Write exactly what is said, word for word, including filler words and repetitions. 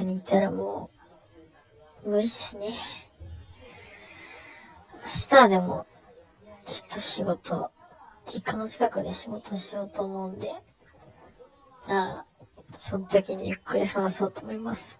中にいたらもう無理っすね。スターでもちょっと仕事、実家の近くで仕事しようと思うんで、ああ、その時にゆっくり話そうと思います。